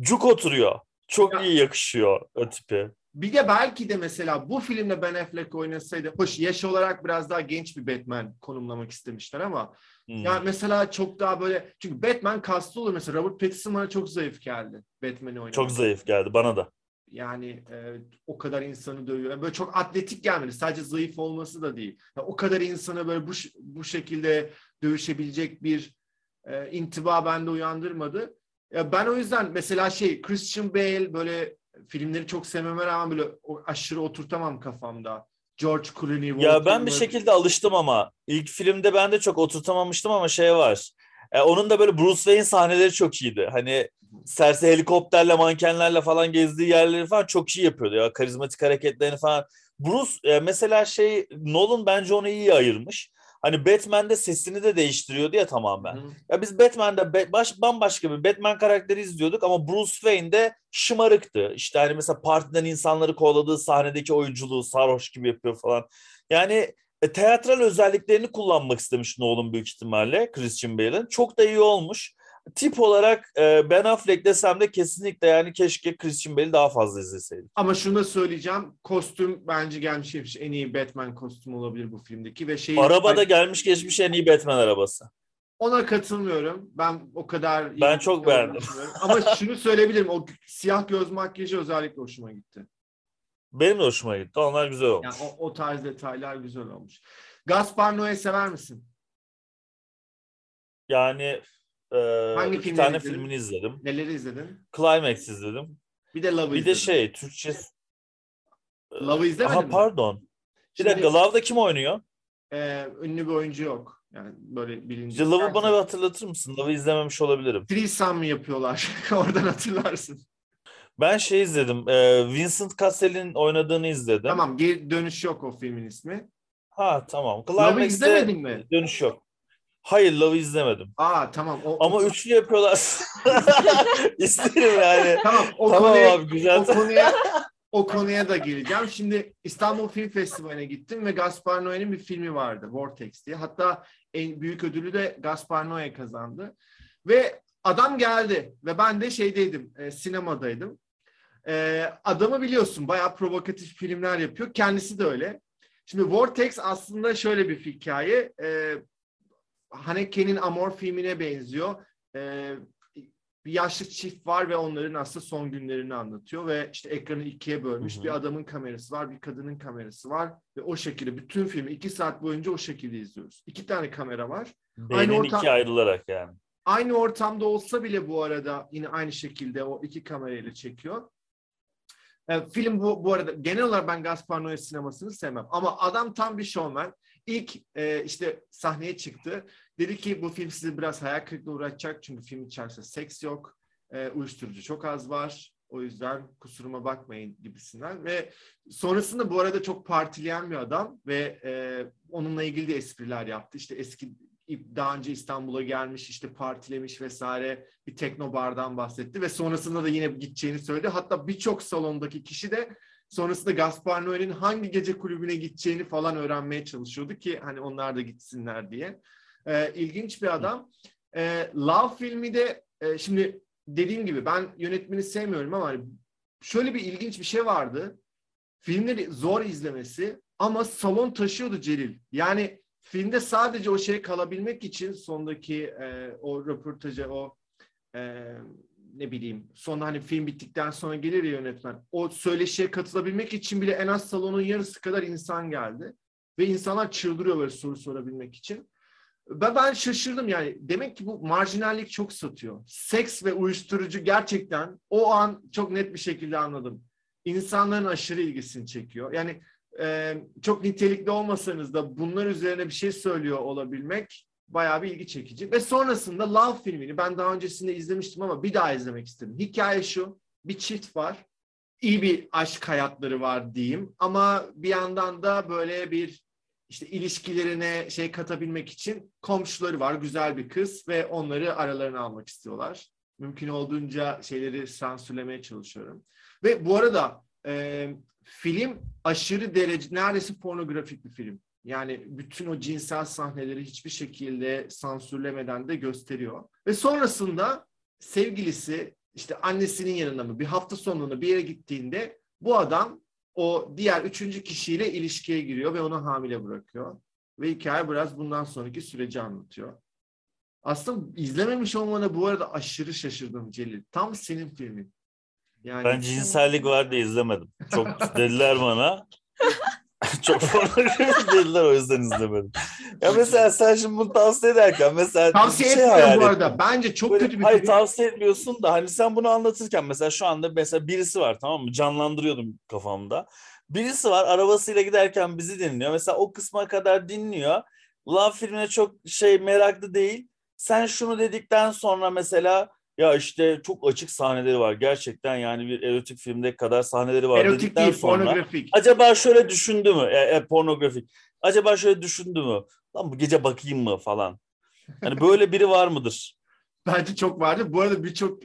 Cuk oturuyor. Çok iyi yakışıyor o tipe. Bir de belki de mesela bu filmde Ben Affleck oynasaydı, hoş yaş olarak biraz daha genç bir Batman konumlamak istemişler ama yani mesela çok daha böyle çünkü Batman kastı olur mesela Robert Pattinson bana çok zayıf geldi Batman'i oynamak. Çok zayıf geldi bana da. Yani o kadar insanı dövüyor. Yani böyle çok atletik gelmedi. Sadece zayıf olması da değil. Yani o kadar insana böyle bu şekilde dövüşebilecek bir intiba bende uyandırmadı. Ya ben o yüzden mesela Christian Bale böyle filmleri çok sevmeme rağmen böyle aşırı oturtamam kafamda. George Clooney. Ya ben bir şekilde alıştım ama ilk filmde ben de çok oturtamamıştım ama şey var. Onun da böyle Bruce Wayne sahneleri çok iyiydi. Hani serseri helikopterle, mankenlerle falan gezdiği yerleri falan çok iyi yapıyordu ya. Karizmatik hareketlerini falan. Bruce mesela Nolan bence onu iyi ayırmış. Hani Batman'de sesini de değiştiriyordu ya tamamen. Hı. Ya biz Batman'da bambaşka bir Batman karakteri izliyorduk ama Bruce Wayne de şımarıktı. İşte hani mesela partiden insanları kovaladığı sahnedeki oyunculuğu sarhoş gibi yapıyor falan. Yani teatral özelliklerini kullanmak istemiş Nolan büyük ihtimalle Christian Bale'in. Çok da iyi olmuş. Tip olarak Ben Affleck desem de kesinlikle yani keşke Christian Bale'i daha fazla izleseydim. Ama şunu da söyleyeceğim. Kostüm bence gelmiş geçmiş en iyi Batman kostümü olabilir bu filmdeki. Ve şeyi, araba da gelmiş geçmiş en iyi Batman arabası. Ona katılmıyorum. Ben o kadar... Ben çok beğendim. Ama şunu söyleyebilirim. O siyah göz makyajı özellikle hoşuma gitti. Benim de hoşuma gitti. Onlar güzel olmuş. Yani o tarz detaylar güzel olmuş. Gaspar Noé sever misin? Yani... Hangi filmleri tane izledin? Filmini izledim. Neleri izledin? Climax izledim. Bir de Love'ı izledim. Bir de şey, Türkçe... Love'ı izlemedin mi? Pardon. Bir dakika, Love'da kim oynuyor? Ünlü bir oyuncu yok. Yani böyle bilinci. Love'ı bana bir hatırlatır mısın? Love'ı izlememiş olabilirim. Threesome mı yapıyorlar? Oradan hatırlarsın. Ben şey izledim. Vincent Cassel'in oynadığını izledim. Tamam, Geri Dönüş Yok o filmin ismi. Ha tamam. Love'ı izlemedin mi? Dönüş Yok. Hayır, Love'ı izlemedim. Aa tamam. Ama üçlü yapıyorlar. İsterim yani. Tamam, o konuya da geleceğim. Şimdi İstanbul Film Festivali'ne gittim ve Gaspar Noé'nin bir filmi vardı, Vortex diye. Hatta en büyük ödülü de Gaspar Noé kazandı. Ve adam geldi ve ben de şeydeydim, sinemadaydım. Adamı biliyorsun, bayağı provokatif filmler yapıyor. Kendisi de öyle. Şimdi Vortex aslında şöyle bir hikaye. Haneke'nin Amor filmine benziyor. Bir yaşlı çift var ve onların aslında son günlerini anlatıyor ve işte ekranı ikiye bölmüş. Hı hı. Bir adamın kamerası var, bir kadının kamerası var ve o şekilde bütün filmi 2 saat boyunca o şekilde izliyoruz. 2 tane kamera var. Beynin ikiye ayrılarak yani. Aynı ortamda olsa bile bu arada yine aynı şekilde o 2 kamerayla çekiyor. Film bu arada genel olarak ben Gaspar Noé sinemasını sevmem ama adam tam bir şovmen. İlk işte sahneye çıktı. Dedi ki bu film sizi biraz hayal kırıklığına uğratacak. Çünkü film içerisinde seks yok. Uyuşturucu çok az var. O yüzden kusuruma bakmayın gibisinden. Ve sonrasında bu arada çok partileyen bir adam. Ve onunla ilgili de espriler yaptı. İşte daha önce İstanbul'a gelmiş, işte partilemiş vesaire, bir teknobardan bahsetti. Ve sonrasında da yine gideceğini söyledi. Hatta birçok salondaki kişi de sonrasında Gaspar Noé'nin hangi gece kulübüne gideceğini falan öğrenmeye çalışıyordu ki hani onlar da gitsinler diye. İlginç bir adam. Love filmi de şimdi dediğim gibi ben yönetmeni sevmiyorum ama hani şöyle bir ilginç bir şey vardı. Filmleri zor izlemesi ama salon taşıyordu Celil. Yani filmde sadece o şeye kalabilmek için sondaki o röportaja o... ne bileyim sonra hani film bittikten sonra gelir ya yönetmen. O söyleşiye katılabilmek için bile en az salonun yarısı kadar insan geldi. Ve insanlar çıldırıyor böyle soru sorabilmek için. Ben şaşırdım yani. Demek ki bu marjinallik çok satıyor. Seks ve uyuşturucu gerçekten o an çok net bir şekilde anladım. İnsanların aşırı ilgisini çekiyor. Yani çok nitelikli olmasanız da bunlar üzerine bir şey söylüyor olabilmek bayağı bir ilgi çekici. Ve sonrasında Love filmini ben daha öncesinde izlemiştim ama bir daha izlemek istedim. Hikaye şu, bir çift var. İyi bir aşk hayatları var diyeyim. Ama bir yandan da böyle bir işte ilişkilerine şey katabilmek için komşuları var. Güzel bir kız ve onları aralarına almak istiyorlar. Mümkün olduğunca şeyleri sansürlemeye çalışıyorum. Ve bu arada film aşırı derece neredeyse pornografik bir film. Yani bütün o cinsel sahneleri hiçbir şekilde sansürlemeden de gösteriyor. Ve sonrasında sevgilisi işte annesinin yanına mı bir hafta sonuna bir yere gittiğinde bu adam o diğer 3. kişiyle ilişkiye giriyor ve onu hamile bırakıyor. Ve hikaye biraz bundan sonraki süreci anlatıyor. Aslında izlememiş olmana bu arada aşırı şaşırdım Celil. Tam senin filmin. Yani... Ben cinsellik var diye izlemedim. Çok dediler bana. Çok pornografik dediler o yüzden izlemedim. Ya mesela sen şimdi bunu tavsiye ederken mesela... Tavsiye etmiyorum bu arada. Bence çok böyle, kötü bir... Hayır tavsiye etmiyorsun da hani sen bunu anlatırken mesela şu anda mesela birisi var, tamam mı? Canlandırıyordum kafamda. Birisi var arabasıyla giderken bizi dinliyor. Mesela o kısma kadar dinliyor. Love filmine çok meraklı değil. Sen şunu dedikten sonra mesela... Ya işte çok açık sahneleri var. Gerçekten yani bir erotik filmde kadar sahneleri var. Erotik değil, pornografik. Acaba şöyle düşündü mü? Pornografik. Acaba şöyle düşündü mü? lan bu gece bakayım mı falan. Hani böyle biri var mıdır? Bence çok vardır. Bu arada birçok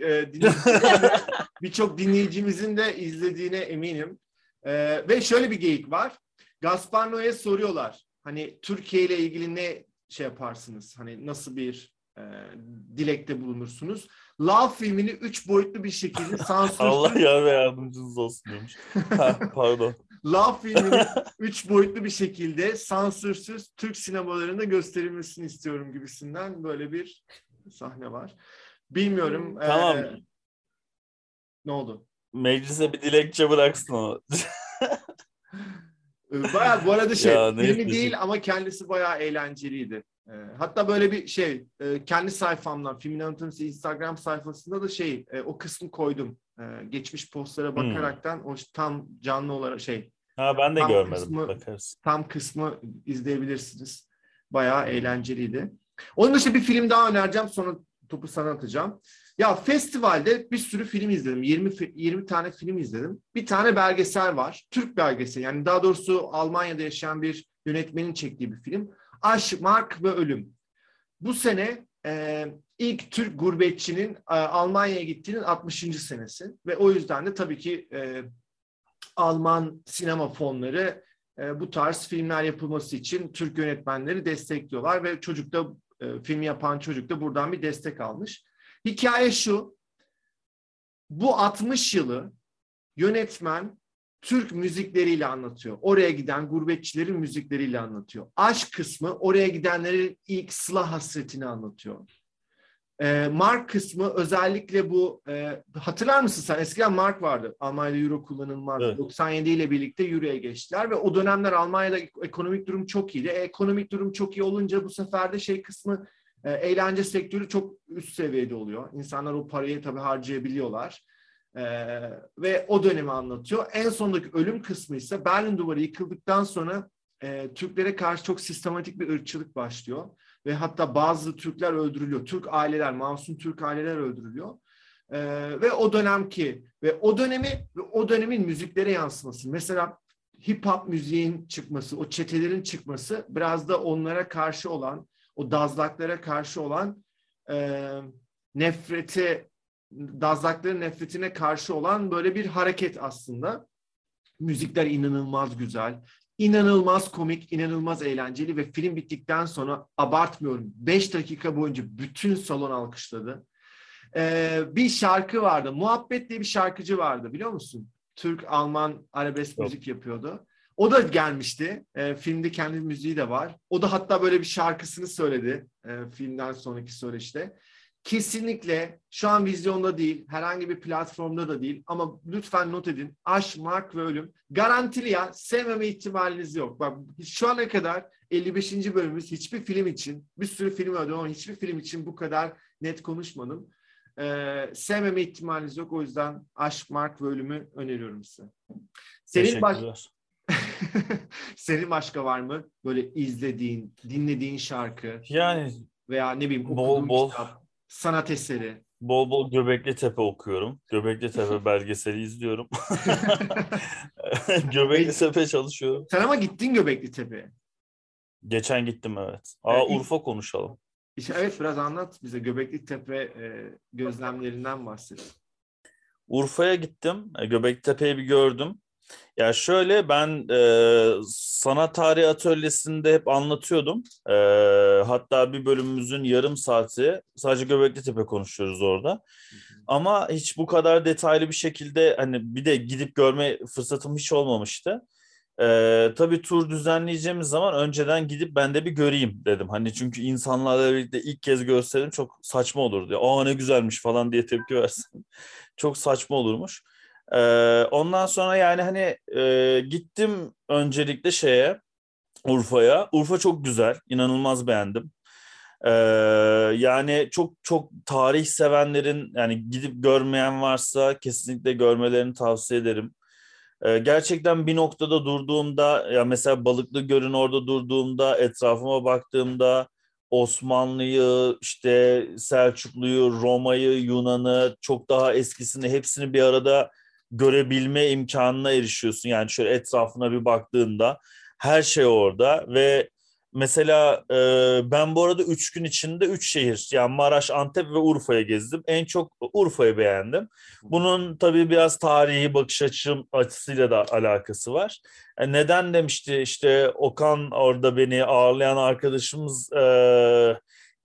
birçok dinleyicimizin de izlediğine eminim. Ve şöyle bir geyik var. Gaspar Noé'ye soruyorlar. Hani Türkiye ile ilgili ne şey yaparsınız? Hani nasıl bir dilekte bulunursunuz? Love filmini 3 boyutlu bir şekilde sansürsüz... Allah yar ve yardımcınız olsun demiş. Ha, pardon. Love filmini 3 boyutlu bir şekilde sansürsüz Türk sinemalarında gösterilmesini istiyorum gibisinden böyle bir sahne var. Bilmiyorum. Tamam. Ne oldu? Meclise bir dilekçe bıraksın o. Bayağı bu arada şey, ya, filmi değil ama kendisi bayağı eğlenceliydi. Hatta böyle bir şey, kendi sayfamdan, filmin anlatımcısı Instagram sayfasında da şey, o kısmı koydum. Geçmiş postlara bakaraktan o tam canlı olarak şey. Ha, ben de görmedim. Kısmı, bakarız. Tam kısmı izleyebilirsiniz. Bayağı eğlenceliydi. Onun dışında bir film daha önereceğim. Sonra topu sana atacağım. Ya festivalde bir sürü film izledim. 20 tane film izledim. Bir tane belgesel var. Türk belgeseli. Yani daha doğrusu Almanya'da yaşayan bir yönetmenin çektiği bir film. Aşk, Mark ve Ölüm. Bu sene ilk Türk gurbetçinin Almanya'ya gittiğinin 60. senesi. Ve o yüzden de tabii ki Alman sinema fonları bu tarz filmler yapılması için Türk yönetmenleri destekliyorlar. Ve çocuk da, filmi yapan çocuk da buradan bir destek almış. Hikaye şu, bu 60 yılı yönetmen Türk müzikleriyle anlatıyor. Oraya giden gurbetçilerin müzikleriyle anlatıyor. Aşk kısmı oraya gidenlerin ilk silah hasretini anlatıyor. Mark kısmı özellikle bu, hatırlar mısın sen? Eskiden Mark vardı. Almanya'da Euro kullanılmaz. Evet. 97 ile birlikte Euro'ya geçtiler ve o dönemler Almanya'da ekonomik durum çok iyiydi. Ekonomik durum çok iyi olunca bu sefer de şey kısmı, eğlence sektörü çok üst seviyede oluyor. İnsanlar o parayı tabii harcayabiliyorlar. Ve o dönemi anlatıyor. En sondaki ölüm kısmı ise Berlin Duvarı yıkıldıktan sonra Türklere karşı çok sistematik bir ırkçılık başlıyor. Ve hatta bazı Türkler öldürülüyor. Türk aileler, masum Türk aileler öldürülüyor. Ve o dönemki ve o dönemin müziklere yansıması. Mesela hip hop müziğin çıkması, o çetelerin çıkması biraz da onlara karşı olan, o dazlaklara karşı olan nefreti, dazlakların nefretine karşı olan böyle bir hareket aslında. Müzikler inanılmaz güzel, inanılmaz komik, inanılmaz eğlenceli ve film bittikten sonra abartmıyorum, 5 dakika boyunca bütün salon alkışladı. Bir şarkı vardı, Muhabbet diye bir şarkıcı vardı, biliyor musun? Türk-Alman arabesk müzik yapıyordu. O da gelmişti. Filmde kendi müziği de var. O da hatta böyle bir şarkısını söyledi filmden sonraki söyleşte. Kesinlikle şu an vizyonda değil, herhangi bir platformda da değil ama lütfen not edin. Aşk, Mark ve Ölüm. Garantili ya, sevmeme ihtimaliniz yok. Bak, şu ana kadar 55. bölümümüz, hiçbir film için, bir sürü film ödüm ama hiçbir film için bu kadar net konuşmadım. Sevmeme ihtimaliniz yok. O yüzden Aşk, Mark ve Ölüm'ü öneriyorum size. Senin başlar. Senin başka var mı böyle izlediğin, dinlediğin şarkı yani, veya ne bileyim okuduğun bol kitap, sanat eseri? Bol bol Göbekli Tepe okuyorum. Göbekli Tepe belgeseli izliyorum. Göbekli Tepe çalışıyorum. Sen ama gittin Göbekli Tepe'ye. Geçen gittim, evet. Urfa konuşalım. Evet, biraz anlat bize Göbekli Tepe gözlemlerinden bahset. Urfa'ya gittim. Göbekli Tepe'yi bir gördüm. Ya şöyle, ben sanat tarihi atölyesinde hep anlatıyordum. Hatta bir bölümümüzün yarım saati sadece Göbekli Tepe konuşuyoruz orada. Ama hiç bu kadar detaylı bir şekilde hani bir de gidip görme fırsatım hiç olmamıştı. Tabii tur düzenleyeceğimiz zaman önceden gidip ben de bir göreyim dedim. Hani çünkü insanlarla birlikte ilk kez görseydim çok saçma olurdu. Aa ne güzelmiş falan diye tepki versin. Çok saçma olurmuş. Ondan sonra yani hani gittim öncelikle şeye, Urfa'ya. Urfa çok güzel, inanılmaz beğendim. Yani çok çok tarih sevenlerin, yani gidip görmeyen varsa kesinlikle görmelerini tavsiye ederim. Gerçekten bir noktada durduğumda, ya mesela Balıklı Göl'ün orada durduğumda, etrafıma baktığımda Osmanlı'yı, işte Selçuklu'yu, Roma'yı, Yunan'ı, çok daha eskisini, hepsini bir arada görebilme imkanına erişiyorsun. Yani şöyle etrafına bir baktığında her şey orada ve Mesela ben bu arada 3 gün içinde 3 şehir, yani Maraş, Antep ve Urfa'ya gezdim. En çok Urfa'yı beğendim. Bunun tabii biraz tarihi bakış açısıyla da alakası var. Neden demişti işte Okan, orada beni ağırlayan arkadaşımız,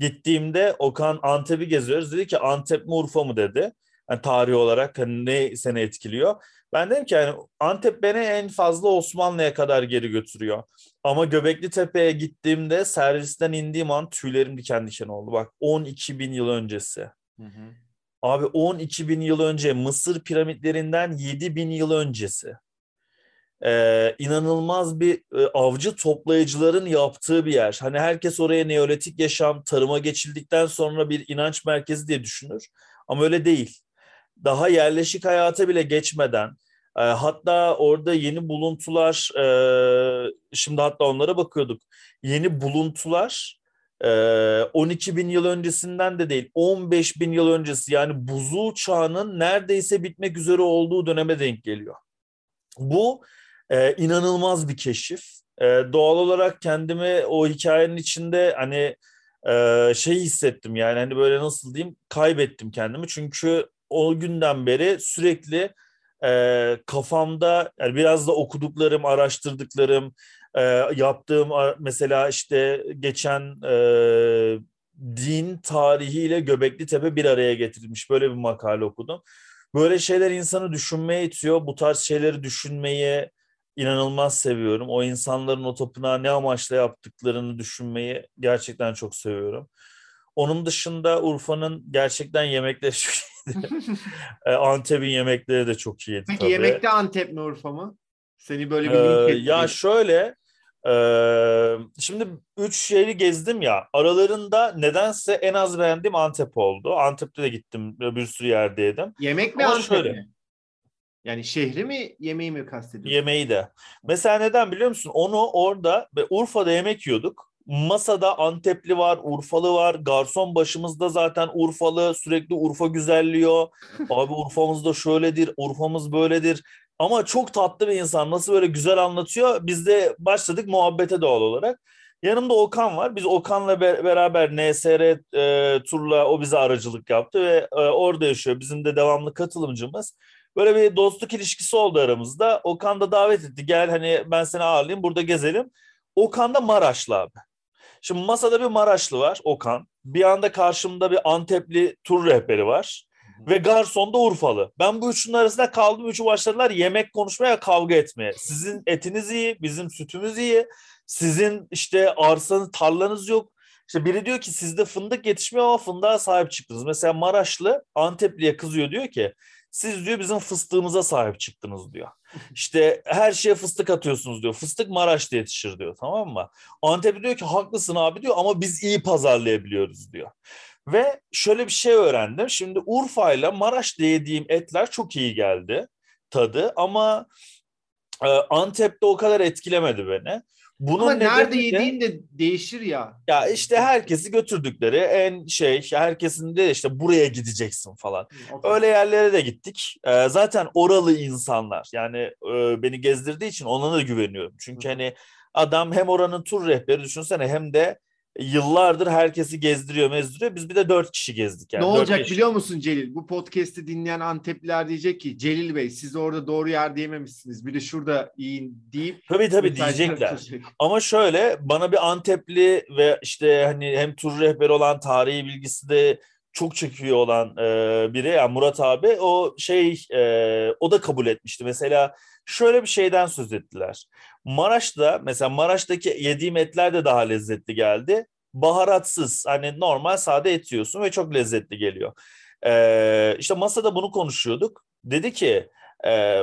gittiğimde Okan Antep'i geziyoruz. Dedi ki Antep mi Urfa mı dedi. Yani tarihi olarak hani ne seni etkiliyor? Ben dedim ki yani Antep beni en fazla Osmanlı'ya kadar geri götürüyor. Ama Göbekli Tepe'ye gittiğimde servisten indiğim an tüylerim diken diken oldu. Bak 12 bin yıl öncesi. Hı hı. Abi 12 bin yıl önce, Mısır piramitlerinden 7 bin yıl öncesi. İnanılmaz bir avcı toplayıcıların yaptığı bir yer. Hani herkes oraya neolitik yaşam, tarıma geçildikten sonra bir inanç merkezi diye düşünür. Ama öyle değil. Daha yerleşik hayata bile geçmeden, hatta orada yeni buluntular, şimdi hatta onlara bakıyorduk. Yeni buluntular 12 bin yıl öncesinden de değil, 15 bin yıl öncesi, yani buzul çağının neredeyse bitmek üzere olduğu döneme denk geliyor. Bu inanılmaz bir keşif. Doğal olarak kendimi o hikayenin içinde hani hissettim, yani hani böyle nasıl diyeyim, kaybettim kendimi. Çünkü o günden beri sürekli kafamda, yani biraz da okuduklarım, araştırdıklarım, yaptığım, mesela işte geçen din tarihiyle Göbekli Tepe bir araya getirilmiş, böyle bir makale okudum. Böyle şeyler insanı düşünmeye itiyor. Bu tarz şeyleri düşünmeyi inanılmaz seviyorum. O insanların o tapınağı ne amaçla yaptıklarını düşünmeyi gerçekten çok seviyorum. Onun dışında Urfa'nın gerçekten yemekleri çok iyiydi. Antep'in yemekleri de çok iyiydi. Peki tabii. Yemekte Antep mi Urfa mı? Seni böyle bir link ettim. Ya şöyle, şimdi 3 şehri gezdim ya, aralarında nedense en az beğendiğim Antep oldu. Antep'te de gittim, bir sürü yerdeydim. Yemek mi Antep şöyle mi? Yani şehri mi, yemeği mi kastediyorsun? Yemeği de. Mesela neden biliyor musun? Onu orada, Urfa'da yemek yiyorduk. Masada Antepli var, Urfalı var. Garson başımızda zaten Urfalı, sürekli Urfa güzelliyor. Abi Urfa'mız da şöyledir, Urfa'mız böyledir. Ama çok tatlı bir insan, nasıl böyle güzel anlatıyor. Biz de başladık muhabbete doğal olarak. Yanımda Okan var. Biz Okan'la beraber NSR Tur'la, o bize aracılık yaptı ve orada yaşıyor. Bizim de devamlı katılımcımız. Böyle bir dostluk ilişkisi oldu aramızda. Okan da davet etti. Gel hani ben seni ağırlayayım, burada gezelim. Okan da Maraşlı abi. Şimdi masada bir Maraşlı var, Okan. Bir anda karşımda bir Antepli tur rehberi var. Ve garson da Urfalı. Ben bu üçünün arasında kaldım. Üçü başladılar yemek konuşmaya, kavga etmeye. Sizin etiniz iyi, bizim sütümüz iyi. Sizin işte arsanız, tarlanız yok. İşte biri diyor ki sizde fındık yetişmiyor ama fındığa sahip çıktınız. Mesela Maraşlı Antepli'ye kızıyor, diyor ki siz diyor bizim fıstığımıza sahip çıktınız diyor. İşte her şeye fıstık atıyorsunuz diyor. Fıstık Maraş'ta yetişir diyor, tamam mı? Antepli diyor ki haklısın abi diyor ama biz iyi pazarlayabiliyoruz diyor. Ve şöyle bir şey öğrendim. Şimdi Urfa'yla Maraş'ta yediğim etler çok iyi geldi tadı ama Antep'te o kadar etkilemedi beni. Bunun ama nerede yediğin de değişir ya. Ya işte herkesi götürdükleri en herkesin de işte buraya gideceksin falan. Okay. Öyle yerlere de gittik. Zaten oralı insanlar, yani beni gezdirdiği için ona da güveniyorum. Çünkü hani adam hem oranın tur rehberi düşünsene, hem de yıllardır herkesi gezdiriyor, mezdiriyor. Biz bir de 4 kişi gezdik. Yani. Ne olacak biliyor musun Celil? Bu podcast'i dinleyen Antepliler diyecek ki Celil Bey siz orada doğru yer diyememişsiniz. Bir de şurada yiyin deyip. Tabii diyecekler. Ama şöyle, bana bir Antepli ve işte hani hem tur rehberi olan, tarihi bilgisi de çok çekiyor olan biri, yani Murat abi, o o da kabul etmişti. Mesela şöyle bir şeyden söz ettiler. Maraş'taki yediğim etler de daha lezzetli geldi. Baharatsız, hani normal sade et yiyorsun ve çok lezzetli geliyor. İşte masada bunu konuşuyorduk. Dedi ki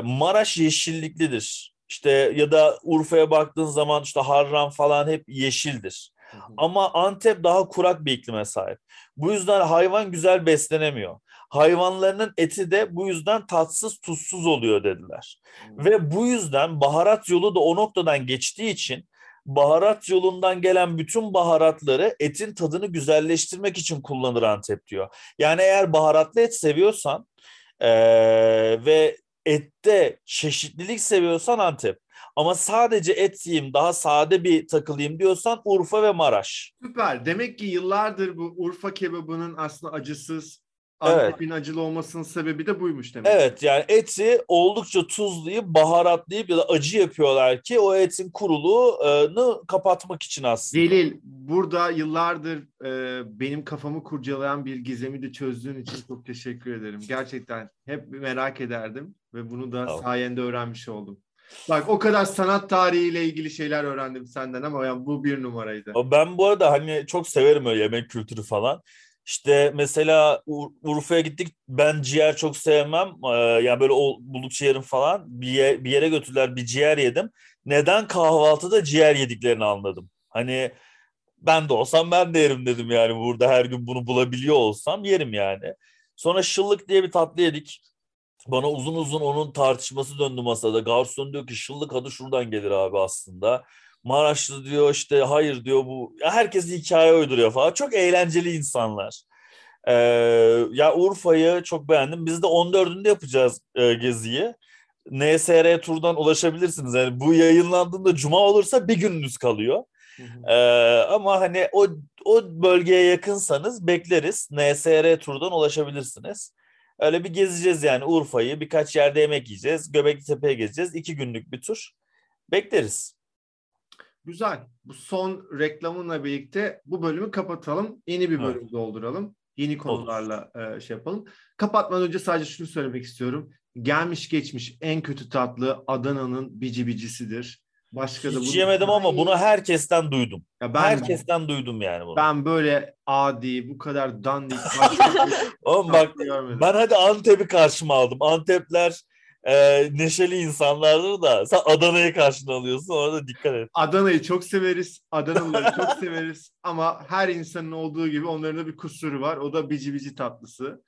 Maraş yeşilliklidir. İşte ya da Urfa'ya baktığın zaman işte Harran falan hep yeşildir. Hı hı. Ama Antep daha kurak bir iklime sahip. Bu yüzden hayvan güzel beslenemiyor. Hayvanlarının eti de bu yüzden tatsız tuzsuz oluyor dediler. Hı. Ve bu yüzden baharat yolu da o noktadan geçtiği için baharat yolundan gelen bütün baharatları etin tadını güzelleştirmek için kullanır Antep diyor. Yani eğer baharatlı et seviyorsan ve ette çeşitlilik seviyorsan Antep. Ama sadece et yiyeyim, daha sade bir takılayım diyorsan Urfa ve Maraş. Süper. Demek ki yıllardır bu Urfa kebabının aslında acısız, Antep'in acılı olmasının sebebi de buymuş demek. Evet, yani eti oldukça tuzlayıp, baharatlayıp ya da acı yapıyorlar ki o etin kuruluğunu kapatmak için aslında. Celil, burada yıllardır benim kafamı kurcalayan bir gizemi de çözdüğün için çok teşekkür ederim. Gerçekten hep merak ederdim ve bunu da sayende öğrenmiş oldum. Bak, o kadar sanat tarihiyle ilgili şeyler öğrendim senden ama yani bu bir numaraydı. Ben bu arada hani çok severim öyle yemek kültürü falan. İşte mesela Urfa'ya gittik, ben ciğer çok sevmem. Yani böyle buldukça yerim falan. Bir yere götürdüler, bir ciğer yedim. Neden kahvaltıda ciğer yediklerini anladım. Hani ben de olsam ben de yerim dedim yani, burada her gün bunu bulabiliyor olsam yerim yani. Sonra şıllık diye bir tatlı yedik. Bana uzun uzun onun tartışması döndü masada. Garson diyor ki şıllık adı şuradan gelir abi aslında. Maraşlı diyor işte hayır diyor bu. Herkes hikaye uyduruyor falan. Çok eğlenceli insanlar. Ya Urfa'yı çok beğendim. Biz de 14'ünde yapacağız geziyi. NSR Tur'dan ulaşabilirsiniz. Yani bu yayınlandığında cuma olursa bir gününüz kalıyor. Ama hani o bölgeye yakınsanız bekleriz. NSR Tur'dan ulaşabilirsiniz. Öyle bir gezeceğiz yani Urfa'yı. Birkaç yerde yemek yiyeceğiz. Göbekli Tepe'ye gezeceğiz. 2 günlük bir tur. Bekleriz. Güzel. Bu son reklamınla birlikte bu bölümü kapatalım. Yeni bir bölüm dolduralım. Yeni konularla şey yapalım. Kapatmadan önce sadece şunu söylemek istiyorum. Gelmiş geçmiş en kötü tatlı Adana'nın bici bicisidir. Başka hiç yemedim ama bunu herkesten duydum. Herkesten duydum yani bunu. Ben böyle adi, bu kadar dandik. Oğlum bak, ben hadi Antep'i karşıma aldım. Antepler neşeli insanlardır da sen Adana'yı karşına alıyorsun, orada dikkat et. Adana'yı çok severiz. Adanalıları çok severiz. Ama her insanın olduğu gibi onların da bir kusuru var. O da bici bici tatlısı.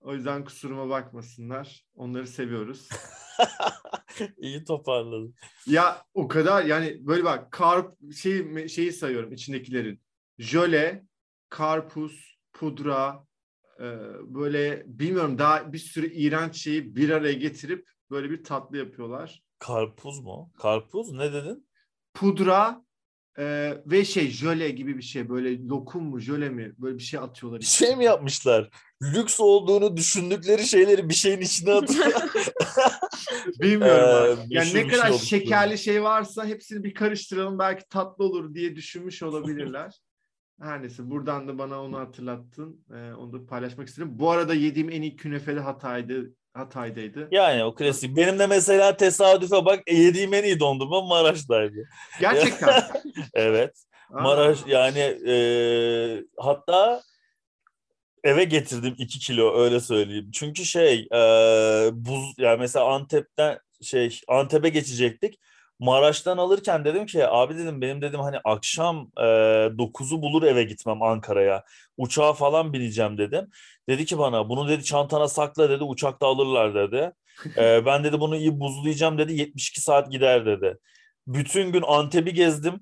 O yüzden kusuruma bakmasınlar. Onları seviyoruz. İyi toparladın. Ya o kadar yani böyle bak şeyi sayıyorum içindekilerin. Jöle, karpuz, pudra, böyle bilmiyorum daha bir sürü iğrenç şeyi bir araya getirip böyle bir tatlı yapıyorlar. Karpuz mu? Karpuz ne dedin? Pudra ve jöle gibi bir şey, böyle lokum mu jöle mi böyle bir şey atıyorlar. Bir şey mi yapmışlar? Lüks olduğunu düşündükleri şeyleri bir şeyin içine atıyor. Bilmiyorum. Yani ne kadar şekerli şey varsa hepsini bir karıştıralım belki tatlı olur diye düşünmüş olabilirler. Her neyse, buradan da bana onu hatırlattın. Onu da paylaşmak istedim. Bu arada yediğim en iyi künefeli Hatay'daydı. Yani o klasik. Benim de mesela tesadüfe bak yediğim en iyi dondurma Maraş'taydı. Gerçekten. Evet. Maraş yani hatta eve getirdim 2 kilo öyle söyleyeyim. Çünkü buz yani mesela Antep'e geçecektik. Maraş'tan alırken dedim ki abi dedim benim dedim hani akşam 9'u bulur eve gitmem Ankara'ya. Uçağa falan bineceğim dedim. Dedi ki bana bunu dedi çantana sakla dedi, uçakta alırlar dedi. Ben dedi bunu iyi buzlayacağım dedi, 72 saat gider dedi. Bütün gün Antep'i gezdim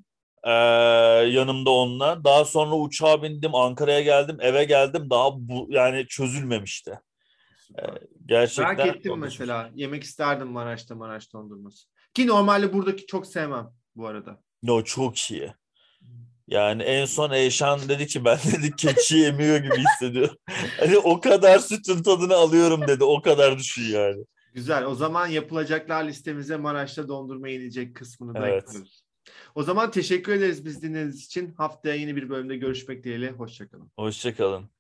yanımda onunla. Daha sonra uçağa bindim, Ankara'ya geldim, eve geldim, daha yani çözülmemişti. Gerçekten. Merak ettim mesela, yemek isterdim Maraş dondurması. Ki normalde buradaki çok sevmem bu arada. No, çok iyi. Yani en son Eyşan dedi ki ben dedi keçi yemiyor gibi hissediyorum. Hani o kadar sütün tadını alıyorum dedi. O kadar düşün yani. Güzel. O zaman yapılacaklar listemize Maraş'ta dondurma yenilecek kısmını da ekliyoruz. O zaman teşekkür ederiz biz dinlediğiniz için. Haftaya yeni bir bölümde görüşmek dileğiyle. Hoşçakalın. Hoşçakalın.